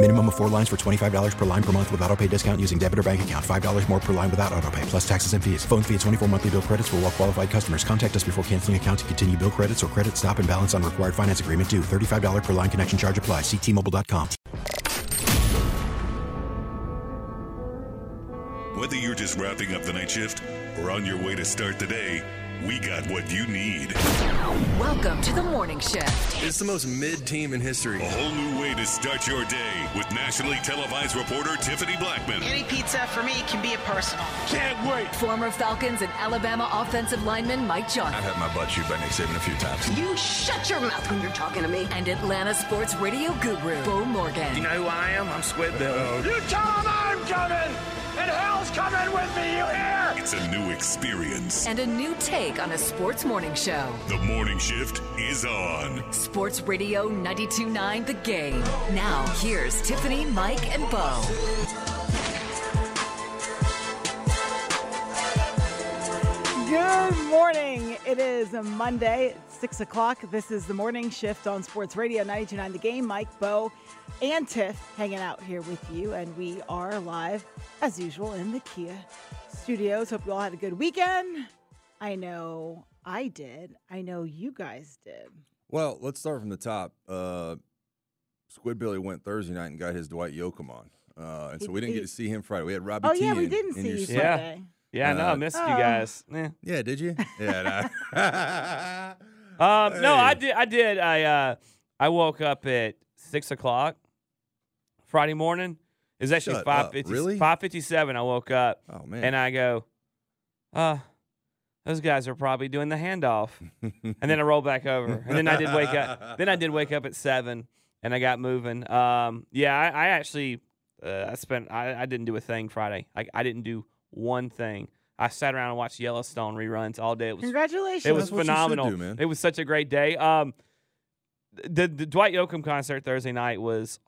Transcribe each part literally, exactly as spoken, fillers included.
Minimum of four lines for twenty-five dollars per line per month with auto pay discount using debit or bank account. five dollars more per line without auto pay, plus taxes and fees. Phone fee at twenty-four monthly bill credits for well qualified customers. Contact us before canceling account to continue bill credits or credit stop and balance on required finance agreement due. thirty-five dollars per line connection charge applies. See T Mobile dot com. Whether you're just wrapping up the night shift or on your way to start the day, we got what you need. Welcome to the morning shift. It's the most mid team in history. A whole new way to start your day with nationally televised reporter Tiffany Blackman. Any pizza for me can be a personal. Can't wait. Former Falcons and Alabama offensive lineman Mike Johnson. I've had my butt chewed by Nick Saban a few times. You shut your mouth when you're talking to me. And Atlanta sports radio guru Bo Morgan. You know who I am? I'm Squid Billy. Uh, you tell him I'm coming! And hell's coming with me, you hear? It's a new experience. And a new take on a sports morning show. The morning shift is on. Sports Radio ninety-two point nine The Game. Now, here's Tiffany, Mike, and Bo. Good morning. It is a Monday at six o'clock. This is the morning shift on Sports Radio ninety-two point nine The Game. Mike, Bo, and Tiff hanging out here with you. And we are live, as usual, in the Kia studios. Hope you all had a good weekend. I know I did. I know you guys did. Well, let's start from the top. Uh, Squid Billy went Thursday night and got his Dwight Yoakam on. Uh, and so we didn't get to see him Friday. We had Robbie oh, T. Oh, yeah, we in, didn't in see you Friday. Yeah. Yeah, uh, no, I missed oh. you guys. Eh. Yeah, did you? Yeah. No. um, hey. No, I did. I did. I uh, I woke up at six o'clock Friday morning. It was actually five fifty. Really? Five fifty-seven. I woke up. Oh man. And I go, uh, those guys are probably doing the handoff. And then I rolled back over. And then I did wake up. Then I did wake up at seven, and I got moving. Um, yeah, I, I actually, uh, I spent. I, I didn't do a thing Friday. I I didn't do. One thing. I sat around and watched Yellowstone reruns all day. It was, Congratulations. It was That's phenomenal. Do, man. It was such a great day. Um, the, the Dwight Yoakam concert Thursday night was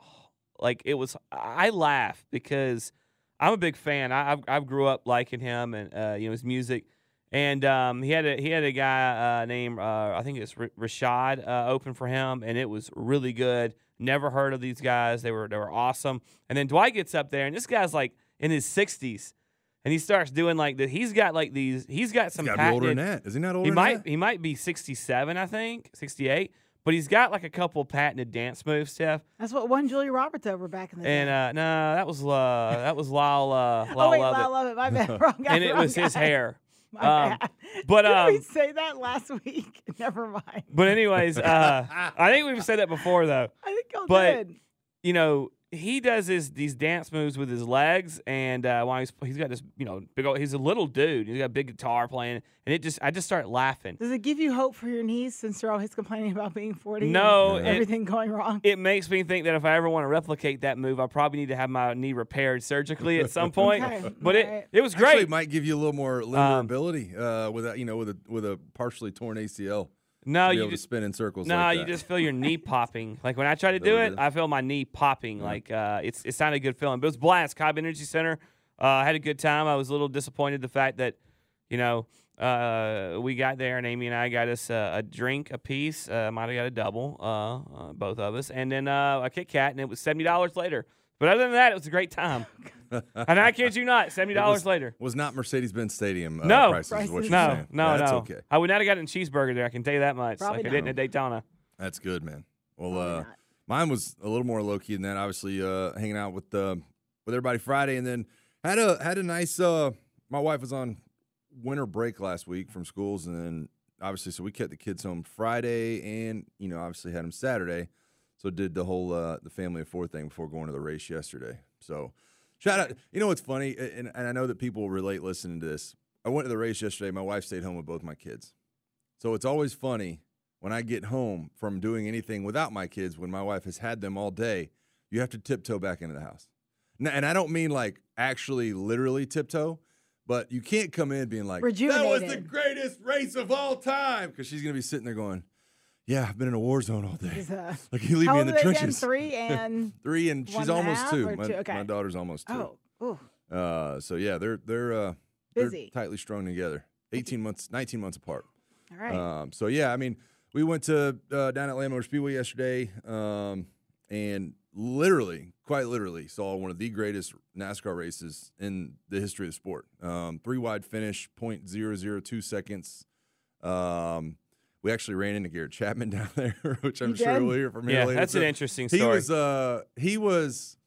like, it was, I laugh because I'm a big fan. I I've, I've grew up liking him and, uh, you know, his music. And um, he had a, he had a guy uh, named, uh, I think it's Rashad uh, open for him. And it was really good. Never heard of these guys. They were, they were awesome. And then Dwight gets up there and this guy's like in his sixties. And he starts doing like that. He's got like these. He's got some. He's got older than that. Is he not older? He than might. That? He might be sixty-seven. I think sixty-eight. But he's got like a couple patented dance moves, Steph. That's what won Julia Roberts over back in the and, day. And uh, no, that was uh, that was Lala. Lala oh wait, Lala Love It. My bad. Wrong guy. And it wrong was guy. His hair. My um, bad. But um, did we say that last week? Never mind. But anyways, uh, I think we've said that before though. I think y'all but, did. You know. He does his these dance moves with his legs, and uh, while he's he's got this, you know, big old, he's a little dude. He's got a big guitar playing, and it just I just start laughing. Does it give you hope for your knees since they're always complaining about being forty? No, and everything it, going wrong. It makes me think that if I ever want to replicate that move, I probably need to have my knee repaired surgically at some point. Okay. But All it right. it was great. Actually, it might give you a little more limberability um, uh, with a, you know with a with a partially torn A C L. No, you just spin in circles. No, like you just feel your knee popping. Like when I try to do it, I feel my knee popping. Mm-hmm. Like uh, it's it's not a good feeling. But it was blast. Cobb Energy Center. I uh, had a good time. I was a little disappointed the fact that, you know, uh, we got there and Amy and I got us uh, a drink apiece. Uh, might have got a double, uh, uh, both of us, and then uh, a Kit Kat, and it was seventy dollars later. But other than that, it was a great time. And I kid you not, seventy dollars was, later. Was not Mercedes-Benz Stadium uh, no. prices, prices. What you're no, saying. No, no, that's no. okay. I would not have gotten a cheeseburger there, I can tell you that much. Probably like not. I didn't at Daytona. That's good, man. Well, uh, mine was a little more low-key than that, obviously uh, hanging out with uh, with everybody Friday. And then had a had a nice uh, – my wife was on winter break last week from schools, and then obviously, so we kept the kids home Friday, and you know, obviously had them Saturday. So did the whole uh, the family of four thing before going to the race yesterday. So shout out. You know what's funny, and, and I know that people relate listening to this. I went to the race yesterday. My wife stayed home with both my kids. So it's always funny when I get home from doing anything without my kids, when my wife has had them all day, you have to tiptoe back into the house. Now, and I don't mean like actually literally tiptoe, but you can't come in being like, that was the greatest race of all time, because she's going to be sitting there going, yeah, I've been in a war zone all day. Uh, like, you leave how me in the trenches. Three and three and she's almost two. two? My, okay. my daughter's almost two. Oh, ooh. Uh, so yeah, they're they're uh, busy, they're tightly strung together. eighteen months, nineteen months apart. All right. Um, so yeah, I mean, we went to uh, down at Atlanta Motor Speedway yesterday, um, and literally, quite literally, saw one of the greatest NASCAR races in the history of the sport. Um, three wide finish, point zero zero two seconds. Um, we actually ran into Garrett Chapman down there, which I'm sure we'll hear from him yeah, later. Yeah, that's so an interesting story. He was, uh, he was,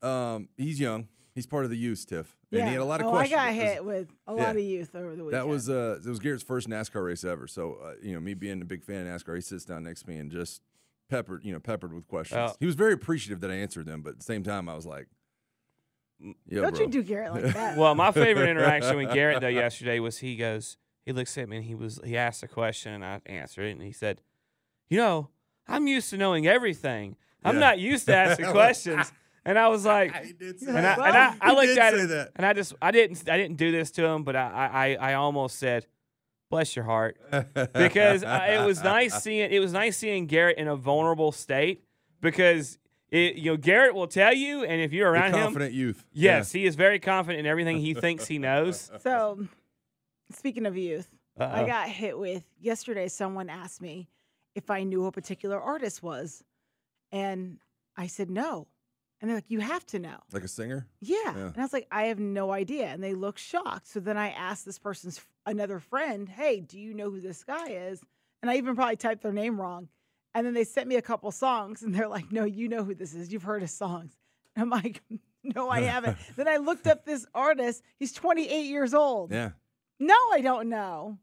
um, he's young. He's part of the youth, Tiff. And yeah. he had a lot of oh, questions. I got hit with a yeah. lot of youth over the weekend. That was uh, it was Garrett's first NASCAR race ever. So, uh, you know, me being a big fan of NASCAR, he sits down next to me and just peppered, you know, peppered with questions. Well, he was very appreciative that I answered them, but at the same time, I was like, yeah, don't bro. you do Garrett like that. Well, my favorite interaction with Garrett, though, yesterday was he goes, he looks at me and he was he asked a question and I answered it, and he said, you know, I'm used to knowing everything. I'm yeah. not used to asking questions. And I was like, I did say and, that. I, and I, I looked at it, that. and I just, I didn't, I didn't do this to him, but I, I, I almost said, "Bless your heart," because I, it was nice seeing, it was nice seeing Garrett in a vulnerable state, because it, you know, Garrett will tell you, and if you're around the confident him, confident youth, yes, yeah. he is very confident in everything he thinks he knows. So, speaking of youth, uh-oh. I got hit with yesterday. Someone asked me if I knew who a particular artist was, and I said no. And they're like, you have to know. Like a singer? Yeah. yeah. And I was like, I have no idea. And they look shocked. So then I asked this person's another friend, hey, do you know who this guy is? And I even probably typed their name wrong. And then they sent me a couple songs, and they're like, no, you know who this is. You've heard his songs. And I'm like, no, I haven't. Then I looked up this artist. He's twenty-eight years old. Yeah. No, I don't know.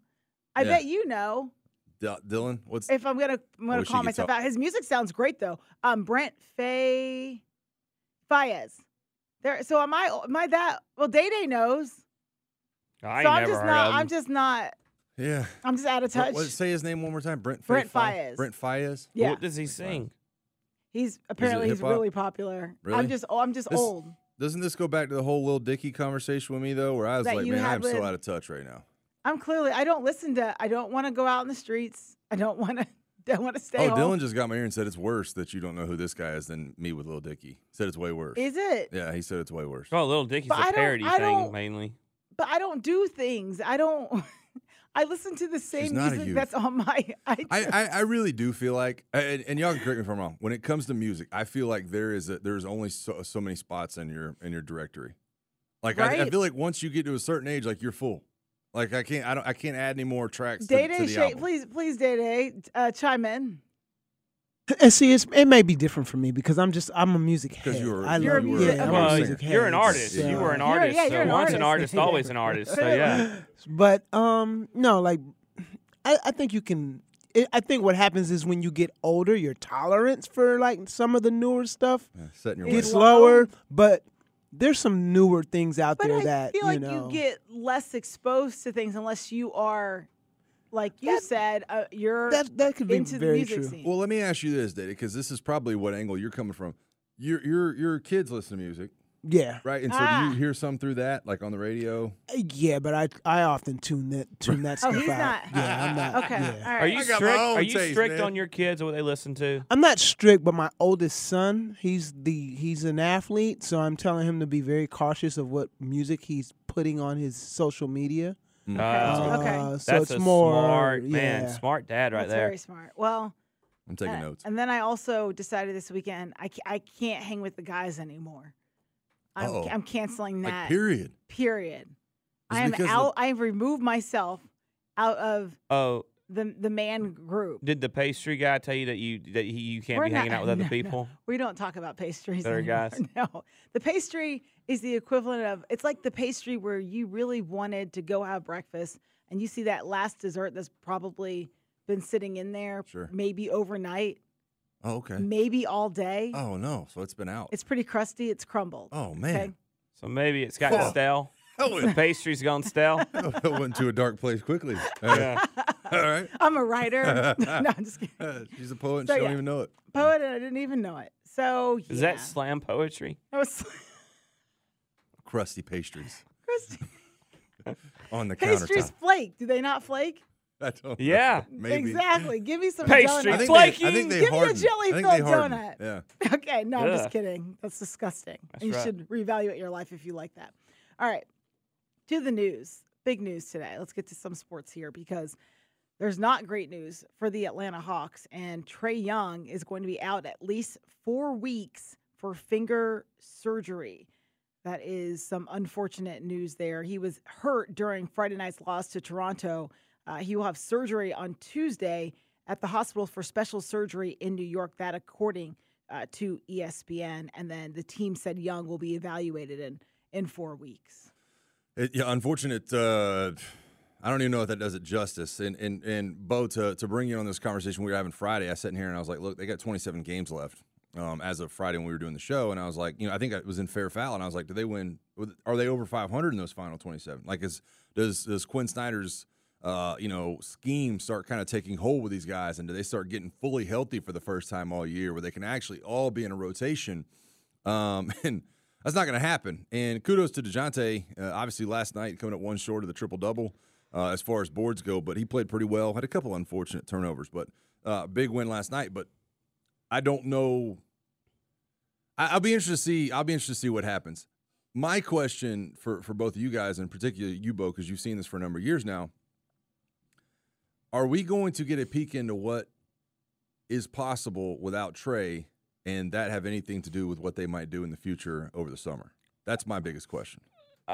I yeah. bet you know. D- Dylan? What's If I'm going to I'm gonna call myself out. His music sounds great, though. Um, Brent Faiyaz. Faiyaz. There, so am I am I that well Day Day knows. I so I'm never just heard not I'm just not Yeah. I'm just out of touch. What, what, say his name one more time. Brent Brent Faiyaz. Brent Faiyaz. Yeah. What does he sing? He's apparently he's hip-hop? really popular. Really? I'm just oh I'm just this, old. Doesn't this go back to the whole Lil Dicky conversation with me though, where I was that like, man, I'm so out of touch right now. I'm clearly I don't listen to I don't want to go out in the streets. I don't want to Don't want to stay oh, home. Dylan just got my ear and said it's worse that you don't know who this guy is than me with Lil Dicky. Said it's way worse. Is it? Yeah, he said it's way worse. Oh, Lil Dicky's but a parody thing mainly. But I don't do things. I don't. I listen to the same music that's on my iTunes. I, I, I really do feel like, and, and y'all can correct me if I'm wrong. When it comes to music, I feel like there is a, there's only so, so many spots in your in your directory. Like right? I, I feel like once you get to a certain age, like you're full. Like I can't, I don't, I can't add any more tracks. Day Day, Shay, please, please, Day Day, uh, chime in. And see, it's, it may be different for me because I'm just, I'm a music head. You're, I you're, love you were, yeah, I'm well, a music you're head. an artist. So. You were an artist. You're, yeah, you're so an once artist. an artist, always an artist. So yeah. But um, no, like, I, I think you can. It, I think what happens is when you get older, your tolerance for like some of the newer stuff yeah, setting your gets way. lower, but. There's some newer things out but there I that feel like you know. You get less exposed to things unless you are, like you that, said, uh, you're that, that could be into very the music true. Scene. Well, let me ask you this, Dada, because this is probably what angle you're coming from. Your your your kids listen to music, yeah, right. And so ah. do you hear some through that, like on the radio? Yeah, but I I often tune that tune that stuff oh, he's out. Not. Yeah, I'm not. Okay, yeah. All right. Are you strict? Are you taste, strict man. on your kids or what they listen to? I'm not strict, but my oldest son, he's the he's an athlete, so I'm telling him to be very cautious of what music he's putting on his social media. Okay, uh, okay. Uh, so that's it's a more, smart yeah. man, smart dad right that's there. Very smart. Well, I'm taking uh, notes. And then I also decided this weekend I ca- I can't hang with the guys anymore. I'm, I'm canceling that. Like period. Period. Is I am out. The... I have removed myself out of oh, the the man group. Did the pastry guy tell you that you that he, you can't We're be hanging not, out with other no, people? No. We don't talk about pastries Better anymore. Guys. No. The pastry is the equivalent of, it's like the pastry where you really wanted to go have breakfast and you see that last dessert that's probably been sitting in there sure. maybe overnight. Oh, okay. Maybe all day. Oh, no. So it's been out. It's pretty crusty. It's crumbled. Oh, man. Okay? So maybe it's gotten oh. stale. The pastry's gone stale. It went to a dark place quickly. Yeah. All right. I'm a writer. No, I'm just kidding. Uh, she's a poet, and so, she yeah. don't even know it. Poet, and I didn't even know it. So, yeah. Is that slam poetry? That was sl- Crusty pastries. Crusty. On the countertop. Pastries flake. Do they not flake? I don't yeah. know. Maybe. Exactly. Give me some pastry donuts. Flaking. I think they, I think they harden. Give me a jelly-filled donut. Yeah. Okay. No, yeah. I'm just kidding. That's disgusting. That's and you right. should reevaluate your life if you like that. All right. To the news. Big news today. Let's get to some sports here because there's not great news for the Atlanta Hawks, and Trae Young is going to be out at least four weeks for finger surgery. That is some unfortunate news there. He was hurt during Friday night's loss to Toronto. Uh, he will have surgery on Tuesday at the hospital for special surgery in New York, that according uh, to E S P N. And then the team said Young will be evaluated in, in four weeks. It, yeah, unfortunate. Uh, I don't even know if that does it justice. And, and, and Bo, to, to bring you on this conversation we were having Friday, I sat in here and I was like, look, they got twenty-seven games left um, as of Friday when we were doing the show. And I was like, you know, I think it was in fair foul. And I was like, do they win? Are they over five hundred in those final twenty-seven? Like, is does, does Quinn Snyder's, uh, you know, scheme start kind of taking hold with these guys? And do they start getting fully healthy for the first time all year where they can actually all be in a rotation? Um, and that's not going to happen. And kudos to DeJounte. Uh, obviously, last night coming up one short of the triple-double uh, as far as boards go, but he played pretty well. Had a couple unfortunate turnovers, but uh, big win last night. But I don't know. I, I'll be interested to see. I'll be interested to see what happens. My question for for both of you guys, and particularly you, Bo, because you've seen this for a number of years now. Are we going to get a peek into what is possible without Trae? And that have anything to do with what they might do in the future over the summer? That's my biggest question. Uh,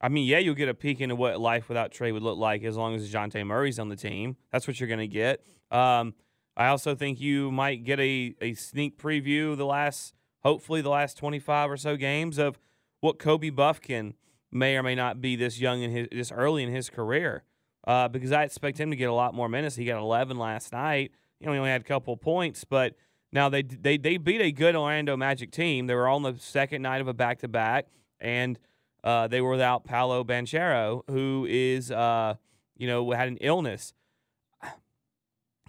I mean, yeah, you'll get a peek into what life without Trae would look like as long as DeJounte Murray's on the team. That's what you're going to get. Um, I also think you might get a, a sneak preview of the last, hopefully the last twenty-five or so games of what Kobe Bufkin may or may not be this young in his this early in his career. Uh, because I expect him to get a lot more minutes. He got eleven last night. You know, he only had a couple points, but. Now, they, they they beat a good Orlando Magic team. They were on the second night of a back-to-back, and uh, they were without Paolo Banchero, who is, uh, you know, had an illness.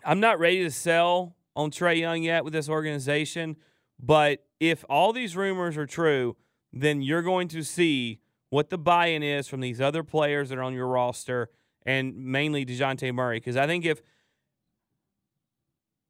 I'm not ready to sell on Trae Young yet with this organization, but if all these rumors are true, then you're going to see what the buy-in is from these other players that are on your roster, and mainly DeJounte Murray, because I think if –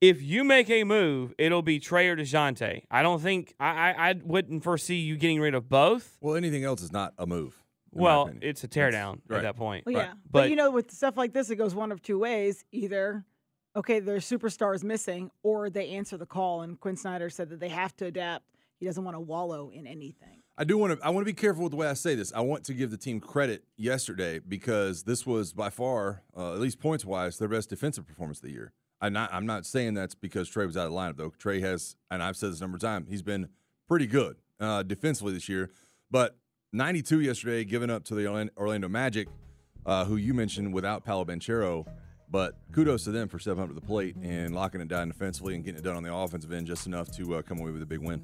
If you make a move, it'll be Trae or DeJounte. I don't think I, I I wouldn't foresee you getting rid of both. Well, anything else is not a move. Well, it's a teardown right. at that point. Well, yeah, right. but, but you know, with stuff like this, it goes one of two ways: either okay, their superstar is missing, or they answer the call. And Quinn Snyder said that they have to adapt. He doesn't want to wallow in anything. I do want to. I want to be careful with the way I say this. I want to give the team credit yesterday because this was by far, uh, at least points wise, their best defensive performance of the year. I'm not, I'm not saying that's because Trae was out of the lineup, though. Trae has, and I've said this a number of times, he's been pretty good uh, defensively this year. But ninety-two yesterday, given up to the Orlando Magic, uh, who you mentioned without Paolo Banchero. But kudos to them for stepping up to the plate and locking it down defensively and getting it done on the offensive end just enough to uh, come away with a big win.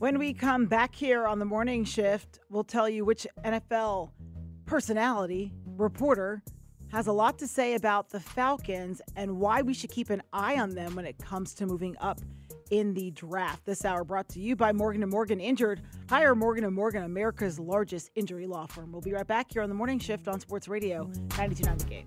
When we come back here on the morning shift, we'll tell you which N F L personality, reporter, has a lot to say about the Falcons and why we should keep an eye on them when it comes to moving up in the draft. This hour brought to you by Morgan and Morgan Injured. Hire Morgan and Morgan, America's largest injury law firm. We'll be right back here on the morning shift on Sports Radio ninety-two point nine The Game.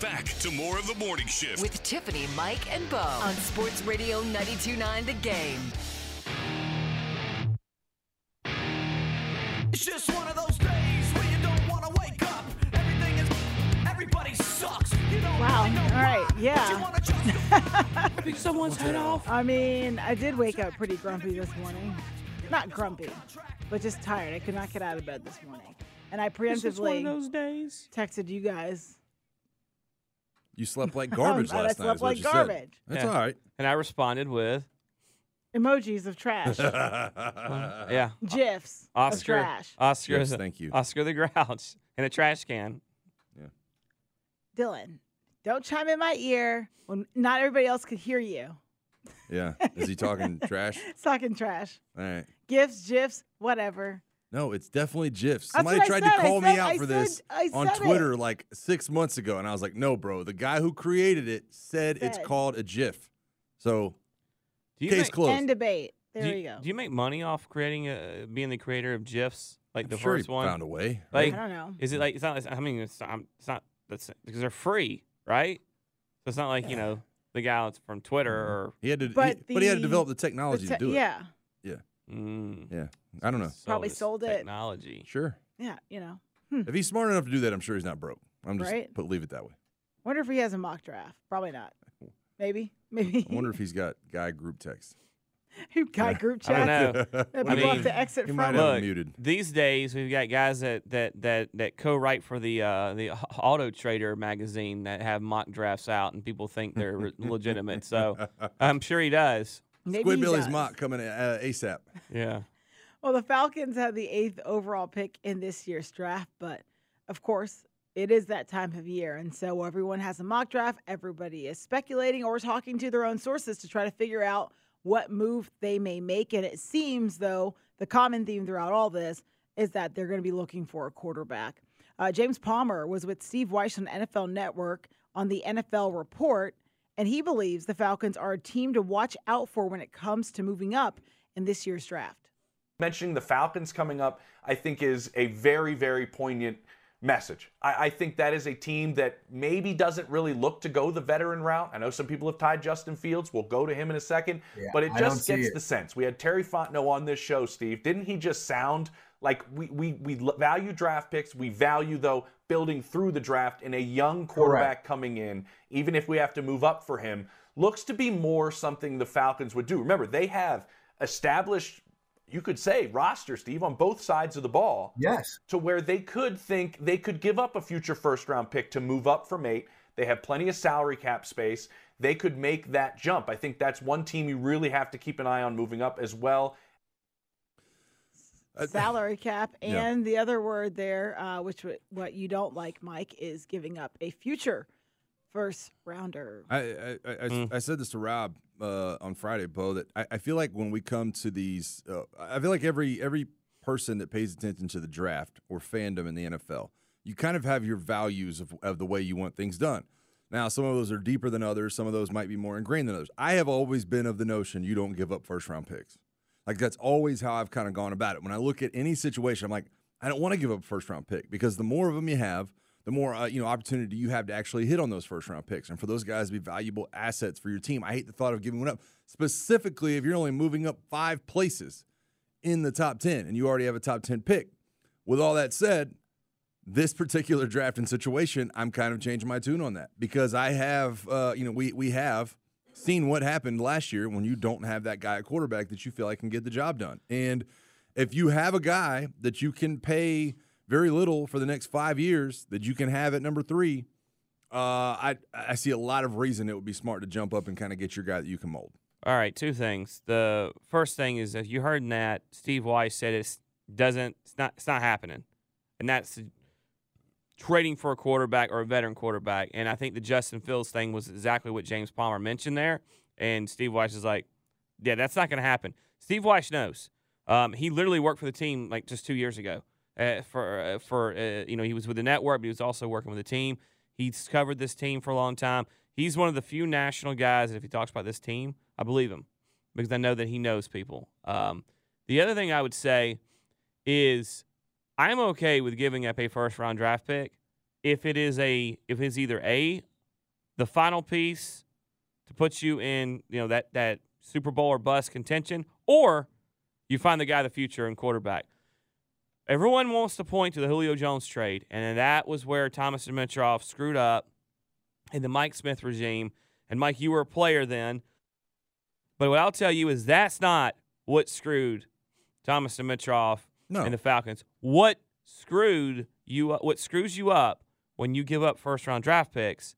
Back to more of The Morning Shift with Tiffany, Mike, and Bo on Sports Radio ninety-two point nine The Game. It's just one of those days where you don't want to wake up. Everything is... Everybody sucks. You don't wow. Really know all right. Yeah. Pick someone's head off. I mean, I did wake up pretty grumpy this morning. Not grumpy, but just tired. I could not get out of bed this morning. And I preemptively... It's just one of those days. ...texted you guys... You slept like garbage oh, last night. I slept like garbage. Said. That's yeah. all right. And I responded with... Emojis of trash. uh, yeah. GIFs Oscar, of trash. Oscar, yes, thank you. Oscar the Grouch in a trash can. Yeah. Dylan, don't chime in my ear when not everybody else could hear you. Yeah. Is he talking trash? He's talking trash. All right. GIFs, GIFs, whatever. No, it's definitely GIFs. Somebody tried to call me out for this on Twitter like six months ago, and I was like, no, bro. The guy who created it said it's called a GIF. So, case closed. End debate. There you go. Do you make money off creating, a, being the creator of GIFs? Like the first one? Found a way. Like, I don't know. Is it like, it's not, I mean, it's not, it's not, because they're free, right? So it's not like, you know, the guy that's from Twitter or. He had to, but he had to develop the technology to do it. Yeah. Yeah. Mm. Yeah, I don't know. Sold Probably sold technology. it. Technology, sure. Yeah, you know. Hmm. If he's smart enough to do that, I'm sure he's not broke. I'm just right? put leave it that way. Wonder if he has a mock draft. Probably not. Maybe, maybe. I wonder if he's got guy group text. Guy yeah. group chat. I don't know. That people have to exit from. Might have Look, muted. These days, we've got guys that that that, that co-write for the uh, the Auto Trader magazine that have mock drafts out, and people think they're legitimate. So I'm sure he does. Maybe Squid Billy's does. Mock coming uh, ASAP. Yeah. Well, the Falcons had the eighth overall pick in this year's draft, but of course, it is that time of year. And so everyone has a mock draft. Everybody is speculating or talking to their own sources to try to figure out what move they may make. And it seems, though, the common theme throughout all this is that they're going to be looking for a quarterback. Uh, James Palmer was with Steve Wyche on N F L Network on the N F L Report. And he believes the Falcons are a team to watch out for when it comes to moving up in this year's draft. Mentioning the Falcons coming up, I think, is a very, very poignant message. I, I think that is a team that maybe doesn't really look to go the veteran route. I know some people have tied Justin Fields. We'll go to him in a second. Yeah, but it just gets it. the sense. We had Terry Fontenot on this show, Steve. Didn't he just sound like we we we value draft picks. We value, though, building through the draft, and a young quarterback Correct. coming in, even if we have to move up for him, looks to be more something the Falcons would do. Remember, they have established, you could say, roster, Steve, on both sides of the ball. Yes. To where they could think they could give up a future first-round pick to move up from eight. They have plenty of salary cap space. They could make that jump. I think that's one team you really have to keep an eye on moving up as well. Salary cap, and yeah. the other word there, uh, which what you don't like, Mike, is giving up a future first rounder. I I, I, mm. I said this to Rob uh, on Friday, Bo, that I, I feel like when we come to these, uh, I feel like every every person that pays attention to the draft or fandom in the N F L, you kind of have your values of, of the way you want things done. Now, some of those are deeper than others. Some of those might be more ingrained than others. I have always been of the notion you don't give up first round picks. Like, that's always how I've kind of gone about it. When I look at any situation, I'm like, I don't want to give up a first-round pick because the more of them you have, the more uh, you know opportunity you have to actually hit on those first round picks, and for those guys to be valuable assets for your team. I hate the thought of giving one up, specifically if you're only moving up five places in the top ten and you already have a top ten pick. With all that said, this particular drafting situation, I'm kind of changing my tune on that, because I have, uh, you know, we we have seen what happened last year when you don't have that guy at quarterback that you feel like can get the job done. And if you have a guy that you can pay very little for the next five years that you can have at number three, uh, I I see a lot of reason it would be smart to jump up and kind of get your guy that you can mold. All right, two things. The first thing is, if you heard in that, Steve Wyche said it doesn't, it's not, it's not happening, and that's trading for a quarterback or a veteran quarterback. And I think the Justin Fields thing was exactly what James Palmer mentioned there. And Steve Wyche is like, yeah, that's not going to happen. Steve Wyche knows. Um, he literally worked for the team like just two years ago. Uh, for uh, for uh, you know, he was with the network, but he was also working with the team. He's covered this team for a long time. He's one of the few national guys that if he talks about this team, I believe him, because I know that he knows people. Um, the other thing I would say is, I'm okay with giving up a first-round draft pick if it is a if it's either a the final piece to put you in you know that that Super Bowl or bust contention, or you find the guy of the future in quarterback. Everyone wants to point to the Julio Jones trade, and that was where Thomas Dimitroff screwed up in the Mike Smith regime. And Mike, you were a player then, but what I'll tell you is that's not what screwed Thomas Dimitroff. No. And the Falcons. What screwed you up, what screws you up when you give up first-round draft picks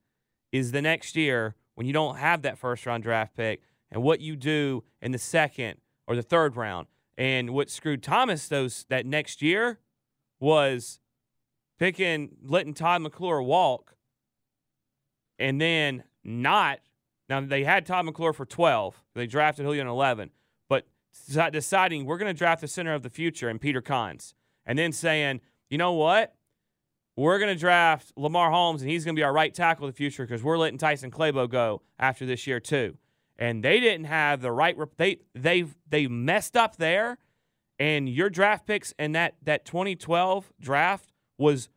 is the next year when you don't have that first-round draft pick and what you do in the second or the third round. And what screwed Thomas those that next year was picking, letting Todd McClure walk and then not. Now, they had Todd McClure for twelve. They drafted Julio in eleven. Deciding we're going to draft the center of the future and Peter Kahn's, and then saying, you know what, we're going to draft Lamar Holmes and he's going to be our right tackle of the future because we're letting Tyson Clabo go after this year too. And they didn't have the right rep- – they they they messed up there, and your draft picks and that, that twenty twelve draft was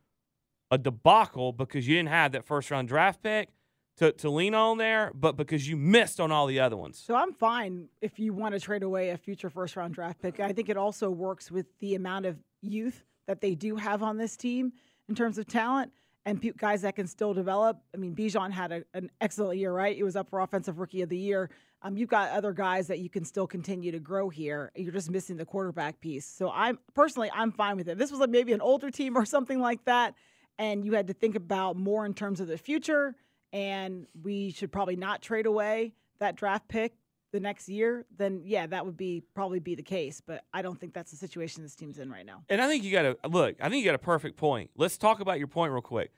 a debacle because you didn't have that first-round draft pick To, to lean on there, but because you missed on all the other ones. So I'm fine if you want to trade away a future first-round draft pick. I think it also works with the amount of youth that they do have on this team in terms of talent and pe- guys that can still develop. I mean, Bijan had a, an excellent year, right? He was up for Offensive Rookie of the Year. Um, you've got other guys that you can still continue to grow here. You're just missing the quarterback piece. So I'm personally, I'm fine with it. This was like maybe an older team or something like that, and you had to think about more in terms of the future. And we should probably not trade away that draft pick the next year, then, yeah, that would be probably be the case. But I don't think that's the situation this team's in right now. And I think you got to – look, I think you got a perfect point. Let's talk about your point real quick.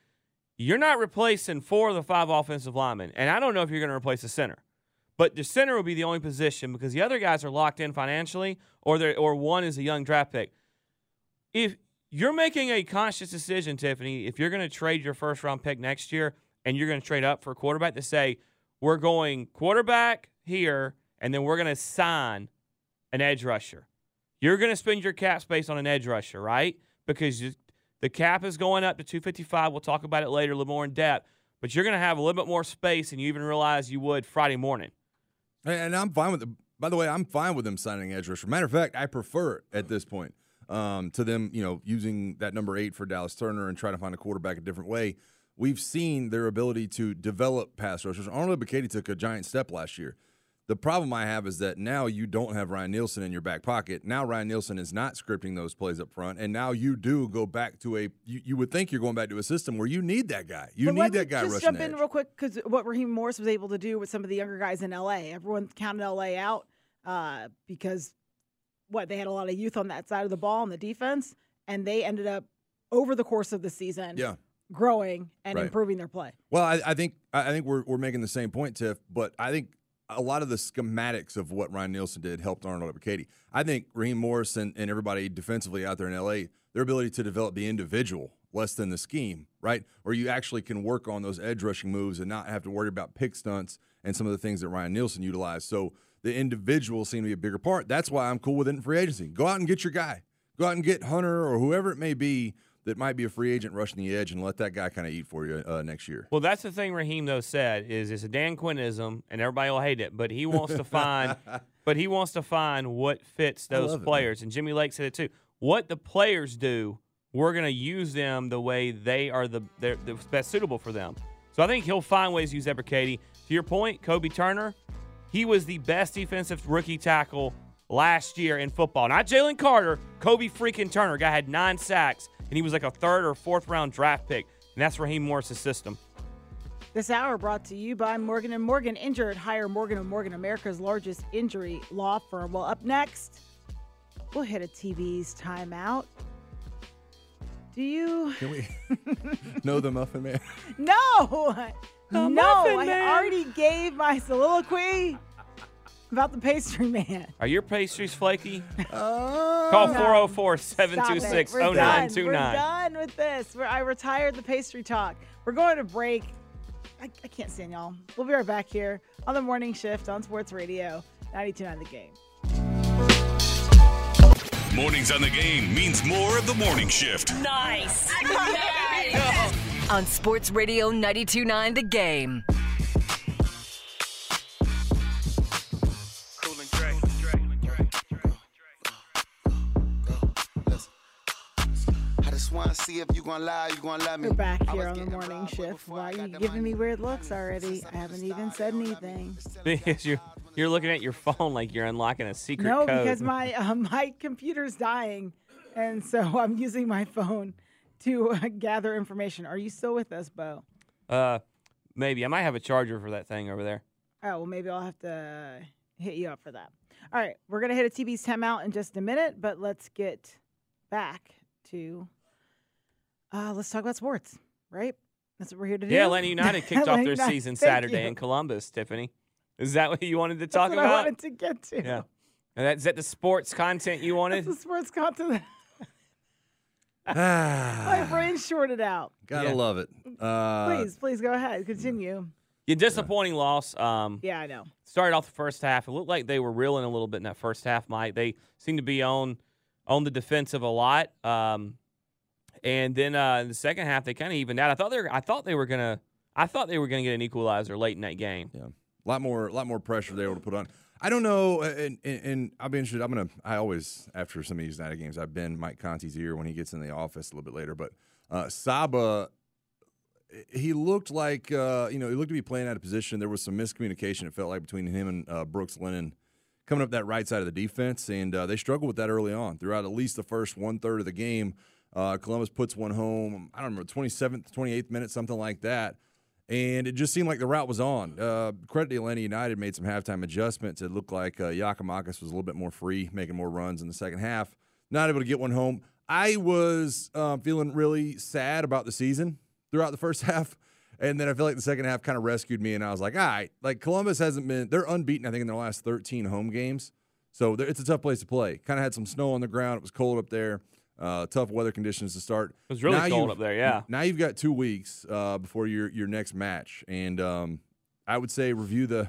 You're not replacing four of the five offensive linemen, and I don't know if you're going to replace the center. But the center will be the only position because the other guys are locked in financially or they're, or one is a young draft pick. If you're making a conscious decision, Tiffany, if you're going to trade your first-round pick next year – and you're going to trade up for a quarterback, to say, we're going quarterback here, and then we're going to sign an edge rusher. You're going to spend your cap space on an edge rusher, right? Because you, the cap is going up to two fifty-five. We'll talk about it later a little more in depth. But you're going to have a little bit more space than you even realize you would Friday morning. And I'm fine with the, by the way, I'm fine with them signing an edge rusher. Matter of fact, I prefer it at this point um, to them, you know, using that number eight for Dallas Turner and trying to find a quarterback a different way. We've seen their ability to develop pass rushers. Arnold Ebiketie took a giant step last year. The problem I have is that now you don't have Ryan Nielsen in your back pocket. Now Ryan Nielsen is not scripting those plays up front, and now you do go back to a you, – you would think you're going back to a system where you need that guy. You but need that guy rushing edge. Just jump in real quick because what Raheem Morris was able to do with some of the younger guys in L A. Everyone counted L A out uh, because, what, they had a lot of youth on that side of the ball on the defense, and they ended up over the course of the season – yeah. growing and right. improving their play. Well, I, I think I think we're we're making the same point, Tiff, but I think a lot of the schematics of what Ryan Nielsen did helped Arnold Ebiketie. I think Raheem Morris and, and everybody defensively out there in L A, their ability to develop the individual less than the scheme, right? Where you actually can work on those edge rushing moves and not have to worry about pick stunts and some of the things that Ryan Nielsen utilized. So the individual seemed to be a bigger part. That's why I'm cool with it in free agency. Go out and get your guy. Go out and get Hunter or whoever it may be that might be a free agent rushing the edge and let that guy kind of eat for you uh, next year. Well, that's the thing Raheem, though, said is it's a Dan Quinn-ism, and everybody will hate it, but he wants to find but he wants to find what fits those players. It, and Jimmy Lake said it, too. What the players do, we're going to use them the way they are the they're, they're best suitable for them. So I think he'll find ways to use Ebiketie. To your point, Kobe Turner, he was the best defensive rookie tackle last year in football. Not Jalen Carter, Kobe freaking Turner. Guy had nine sacks, and he was like a third or fourth round draft pick. And that's Raheem Morris's system. This hour brought to you by Morgan and Morgan. Injured, hire Morgan and Morgan, America's largest injury law firm. Well, up next, we'll hit a T V's timeout. Do you? Can we know the Muffin Man? No. The no, Muffin I Man. Already gave my soliloquy about the pastry man. Are your pastries flaky? Oh, call four oh four, seven two six, oh nine two nine. We're done. We're done with this. We're, I retired the pastry talk. We're going to break. I, I can't stand y'all. We'll be right back here on The Morning Shift on Sports Radio ninety-two point nine The Game. Mornings on The Game means more of The Morning Shift. Nice. Nice. On Sports Radio ninety-two point nine The Game. Cool and Dre. I just want to see if you going to lie, you going to lie me. We're back here on The Morning Shift. Why are you giving me weird looks already? I haven't even said anything. Because you're... You're looking at your phone like you're unlocking a secret no, code. No, because my uh, my computer's dying, and so I'm using my phone to uh, gather information. Are you still with us, Bo? Uh, maybe. I might have a charger for that thing over there. Oh, well, maybe I'll have to hit you up for that. All right, we're going to hit a T B's timeout in just a minute, but let's get back to uh, – let's talk about sports, right? That's what we're here to do. Yeah, Atlanta United kicked Atlanta off their United. season Thank Saturday you. in Columbus, Tiffany. Is that what you wanted to talk That's what about? I wanted to get to. Yeah. And that, is that the sports content you wanted? That's the sports content. My brain shorted out. Gotta yeah. love it. Uh, please, please go ahead. Continue. Your disappointing yeah. loss. Um, yeah, I know. Started off the first half. It looked like they were reeling a little bit in that first half, Mike. They seemed to be on on the defensive a lot. Um, and then uh, in the second half, they kind of evened out. I thought they were, I thought they were gonna. I thought they were gonna get an equalizer late in that game. Yeah. A lot more, lot more pressure they were to put on. I don't know, and, and, and I'll be interested. I'm gonna. I always, after some of these night games, I've been Mike Conti's ear when he gets in the office a little bit later. But uh, Saba, he looked like uh, you know he looked to be playing out of position. There was some miscommunication. It felt like between him and uh, Brooks Lennon coming up that right side of the defense, and uh, they struggled with that early on throughout at least the first one third of the game. Uh, Columbus puts one home. I don't remember, twenty-seventh, twenty-eighth minute, something like that. And it just seemed like the route was on. Uh, credit to Atlanta United, made some halftime adjustments. It looked like uh, Yakimakis was a little bit more free, making more runs in the second half. Not able to get one home. I was uh, feeling really sad about the season throughout the first half. And then I feel like the second half kind of rescued me, and I was like, all right. Like, Columbus hasn't been – they're unbeaten, I think, in their last thirteen home games. So it's a tough place to play. Kind of had some snow on the ground. It was cold up there. Uh, tough weather conditions to start. It was really now cold up there, yeah. Now you've got two weeks uh, before your your next match, and um, I would say review the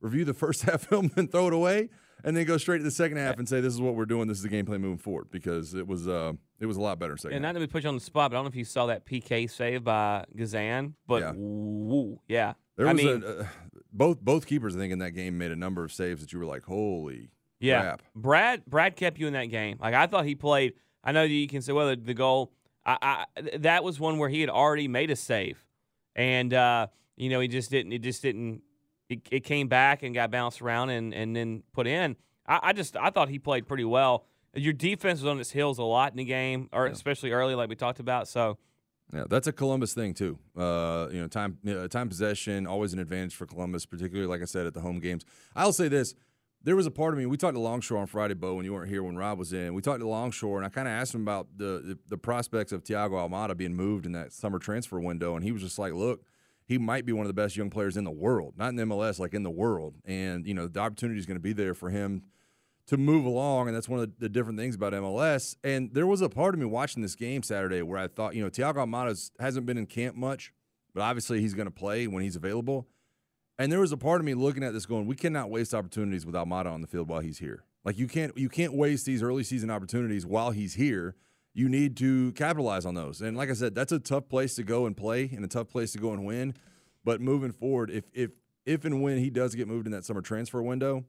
review the first half film and throw it away, and then go straight to the second half and say this is what we're doing. This is the game plan moving forward because it was uh, it was a lot better. Second and half. Not to put you on the spot, but I don't know if you saw that P K save by Gazan, but yeah, woo, yeah. There I was mean, a, uh, both both keepers I think in that game made a number of saves that you were like, holy yeah. crap. Brad Brad kept you in that game. Like I thought he played. I know that you can say, well, the goal, I, I, that was one where he had already made a save. And, uh, you know, he just didn't, it just didn't, it, it came back and got bounced around and, and then put in. I, I just, I thought he played pretty well. Your defense was on its heels a lot in the game, or yeah. especially early, like we talked about. So, yeah, that's a Columbus thing, too. Uh, you know, time, you know, time possession, always an advantage for Columbus, particularly, like I said, at the home games. I'll say this. There was a part of me, we talked to Longshore on Friday, Bo, when you weren't here when Rob was in. We talked to Longshore, and I kind of asked him about the, the the prospects of Thiago Almada being moved in that summer transfer window, and he was just like, look, he might be one of the best young players in the world, not in M L S, like in the world. And, you know, the opportunity is going to be there for him to move along, and that's one of the, the different things about M L S. And there was a part of me watching this game Saturday where I thought, you know, Thiago Almada hasn't been in camp much, but obviously he's going to play when he's available. And there was a part of me looking at this going, we cannot waste opportunities with Almada on the field while he's here. Like, you can't you can't waste these early season opportunities while he's here. you need to capitalize on those. And like I said, that's a tough place to go and play and a tough place to go and win. But moving forward, if if if and when he does get moved in that summer transfer window,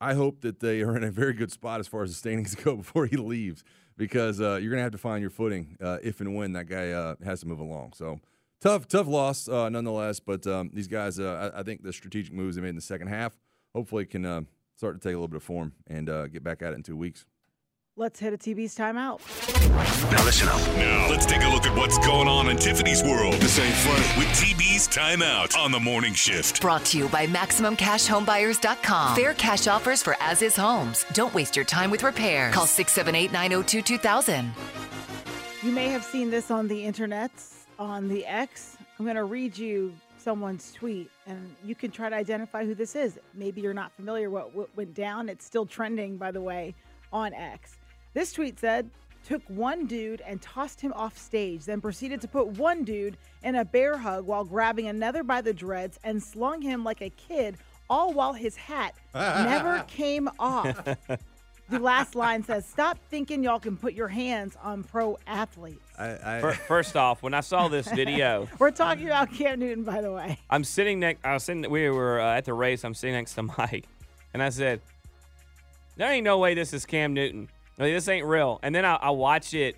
I hope that they are in a very good spot as far as the standings go before he leaves, because uh, you're going to have to find your footing uh, if and when that guy uh, has to move along. So tough, tough loss uh, nonetheless. But um, these guys, uh, I, I think the strategic moves they made in the second half hopefully can uh, start to take a little bit of form and uh, get back at it in two weeks. Let's hit a T B's timeout. Now listen up. Now let's take a look at what's going on in Tiffany's world. This ain't funny. With T B's timeout on the morning shift. Brought to you by Maximum Cash Home Buyers dot com. Fair cash offers for as-is homes. Don't waste your time with repairs. Call six seven eight, nine oh two, two thousand. You may have seen this on the internet, on the X. I'm going to read you someone's tweet, and you can try to identify who this is. Maybe you're not familiar what, what went down. It's still trending, by the way, on X. This tweet said, took one dude and tossed him off stage, then proceeded to put one dude in a bear hug while grabbing another by the dreads and slung him like a kid, all while his hat never came off. The last line says, stop thinking y'all can put your hands on pro athletes. I, I, First off, when I saw this video. We're talking about Cam Newton, by the way. I'm sitting next, I was sitting, we were uh, at the race, I'm sitting next to Mike, and I said, there ain't no way this is Cam Newton. Like, this ain't real. And then I, I watched it.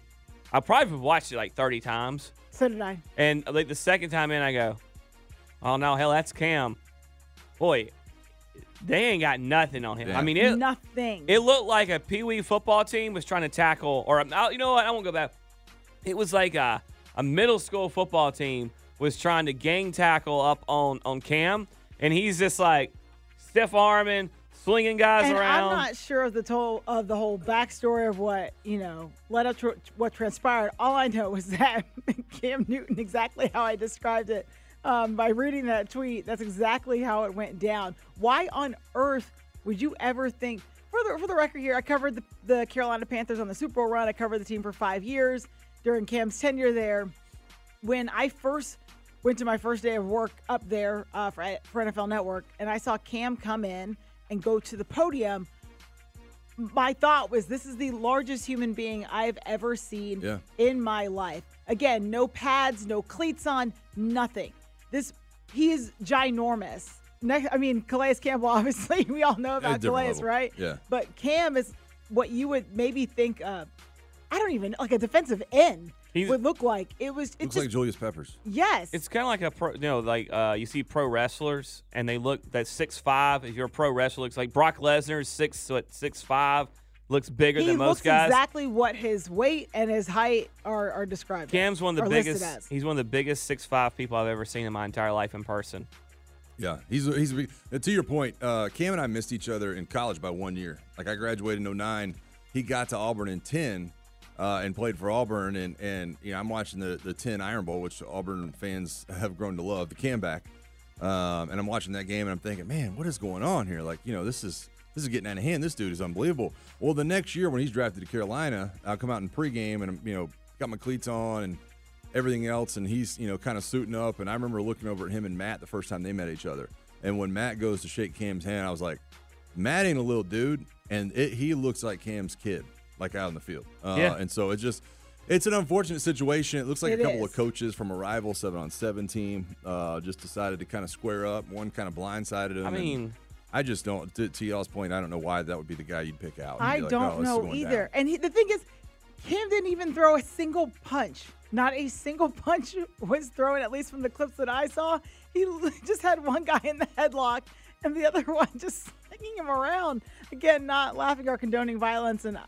I probably watched it like thirty times. So did I. And like the second time in, I go, oh, no, hell, that's Cam. Boy, they ain't got nothing on him. Yeah. I mean, it, nothing. It looked like a Pee Wee football team was trying to tackle. Or, you know what? I won't go back. It was like a, a middle school football team was trying to gang tackle up on, on Cam. And he's just like stiff-arming, flinging guys and around. I'm not sure of the toll of the whole backstory of what, you know, led up to what transpired. All I know is that Cam Newton, exactly how I described it um, by reading that tweet, that's exactly how it went down. Why on earth would you ever think, for the, for the record here, I covered the, the Carolina Panthers on the Super Bowl run. I covered the team for five years during Cam's tenure there. When I first went to my first day of work up there uh, for, for N F L Network, and I saw Cam come in and go to the podium, my thought was, this is the largest human being I've ever seen yeah. in my life. Again, no pads, no cleats on, nothing. This, he is ginormous. Next, I mean, Calais Campbell, obviously, we all know about Calais, level. Right? Yeah. But Cam is what you would maybe think of, I don't even, like a defensive end. He's, would look like it was. It looks just, like Julius Peppers. Yes, it's kind of like a pro. You know, like uh, you see pro wrestlers, and they look that six five. If you're a pro wrestler, looks like Brock Lesnar's six what six five looks bigger he than most looks guys. Exactly what his weight and his height are, are described. Cam's one of the biggest. He's one of the biggest six five people I've ever seen in my entire life in person. Yeah, he's he's to your point. Uh, Cam and I missed each other in college by one year. Like I graduated in oh nine, he got to Auburn in ten. Uh, and played for Auburn, and, and you know I'm watching the, the ten Iron Bowl, which Auburn fans have grown to love, the comeback. Um, and I'm watching that game, and I'm thinking, man, what is going on here? Like, you know, this is this is getting out of hand. This dude is unbelievable. Well, the next year when he's drafted to Carolina, I'll come out in pregame, and I'm, you know, got my cleats on and everything else, and he's you know kind of suiting up. And I remember looking over at him and Matt the first time they met each other. And when Matt goes to shake Cam's hand, I was like, Matt ain't a little dude, and it, he looks like Cam's kid. Like out in the field. Uh, yeah. And so it's just, it's an unfortunate situation. It looks like it a couple is. of coaches from a rival seven on seven team uh, just decided to kind of square up. One kind of blindsided him. I mean, I just don't, to, to y'all's point, I don't know why that would be the guy you'd pick out. I like, don't oh, know either. Down. And he, the thing is, Cam didn't even throw a single punch. Not a single punch was thrown, at least from the clips that I saw. He just had one guy in the headlock and the other one just slinging him around. Again, not laughing or condoning violence, and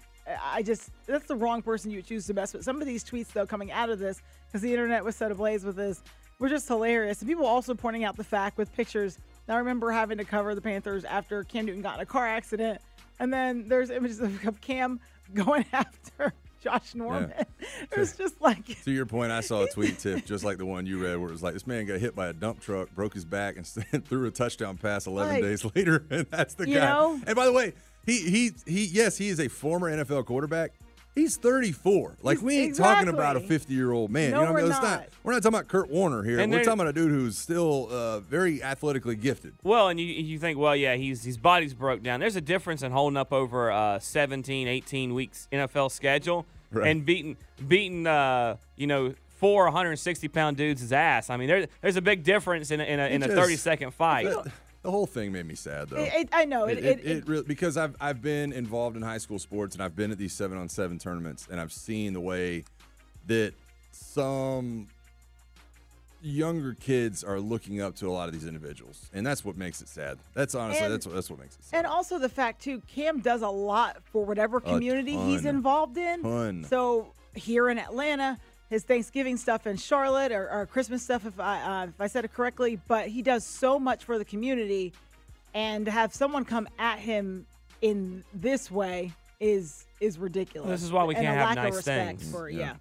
I just, that's the wrong person you choose to mess with. Some of these tweets, though, coming out of this, because the internet was set ablaze with this, were just hilarious. And people also pointing out the fact with pictures. Now, I remember having to cover the Panthers after Cam Newton got in a car accident. And then there's images of Cam going after Josh Norman. Yeah. It was just like. To your point, I saw a tweet, Tiff, just like the one you read, where it was like, this man got hit by a dump truck, broke his back, and threw a touchdown pass eleven like, days later. And that's the guy. Know? And by the way, He, he, he, yes, he is a former N F L quarterback. He's thirty-four. Like, we ain't exactly. talking about a fifty-year-old man. No, you know what I mean? we're not. not. We're not talking about Kurt Warner here. And we're talking about a dude who's still uh, very athletically gifted. Well, and you you think, well, yeah, he's, his body's broke down. There's a difference in holding up over a seventeen, eighteen weeks N F L schedule right. and beating beating uh, you know four one hundred sixty pound dudes' ass. I mean, there's there's a big difference in a, in a, in a just, thirty second fight. That, the whole thing made me sad, though. It, it, I know it. It, it, it, it, it really, because I've I've been involved in high school sports and I've been at these seven on seven tournaments and I've seen the way that some younger kids are looking up to a lot of these individuals, and that's what makes it sad. That's honestly and, that's what that's what makes it sad. And also the fact too, Cam does a lot for whatever community ton, he's involved in. Ton. So here in Atlanta, his Thanksgiving stuff in Charlotte, or, or Christmas stuff, if I uh, if I said it correctly. But he does so much for the community, and to have someone come at him in this way is is ridiculous. This is why we can't and a have lack nice of respect things. For, yeah. yeah.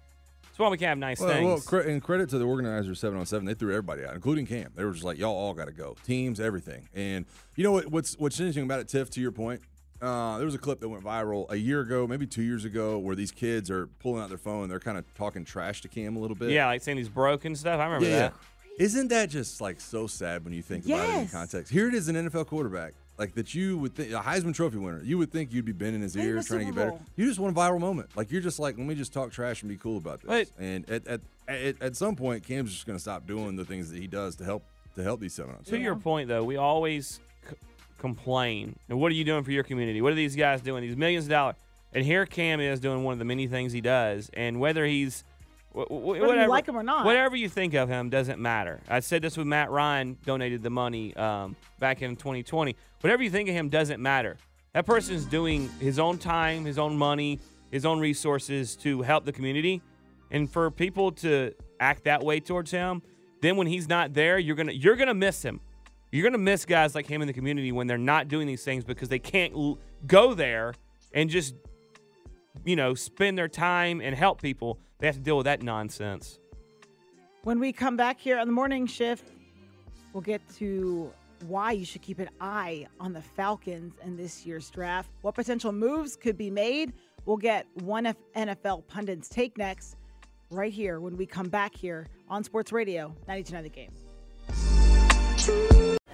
That's why we can't have nice well, things. Well, and credit to the organizer of seven on seven. They threw everybody out, including Cam. They were just like, y'all all got to go. Teams, everything. And you know what, what's what's interesting about it, Tiff, to your point, uh, there was a clip that went viral a year ago, maybe two years ago, where these kids are pulling out their phone. They're kind of talking trash to Cam a little bit. Yeah, like saying he's broke and stuff. I remember yeah. that. Isn't that just like so sad when you think yes. about it in context? Here it is, an N F L quarterback. Like that you would think, a Heisman Trophy winner, you would think you'd be bending his ear trying to get better. You just want a viral moment. Like you're just like, let me just talk trash and be cool about this. Wait. And at, at at at some point, Cam's just going to stop doing the things that he does to help to help these seven on seven. To your point, though, we always c- complain. And what are you doing for your community? What are these guys doing? These millions of dollars. And here Cam is doing one of the many things he does. And whether he's wh- wh- whether whatever, you like him or not, whatever you think of him doesn't matter. I said this with Matt Ryan, donated the money um, back in twenty twenty. Whatever you think of him doesn't matter. That person's doing his own time, his own money, his own resources to help the community. And for people to act that way towards him, then when he's not there, you're gonna you're gonna miss him. You're gonna miss guys like him in the community when they're not doing these things because they can't l- go there and just, you know, spend their time and help people. They have to deal with that nonsense. When we come back here on the morning shift, we'll get to why you should keep an eye on the Falcons in this year's draft, what potential moves could be made. We'll get one N F L pundit's take next right here when we come back here on Sports Radio ninety-two point nine The Game.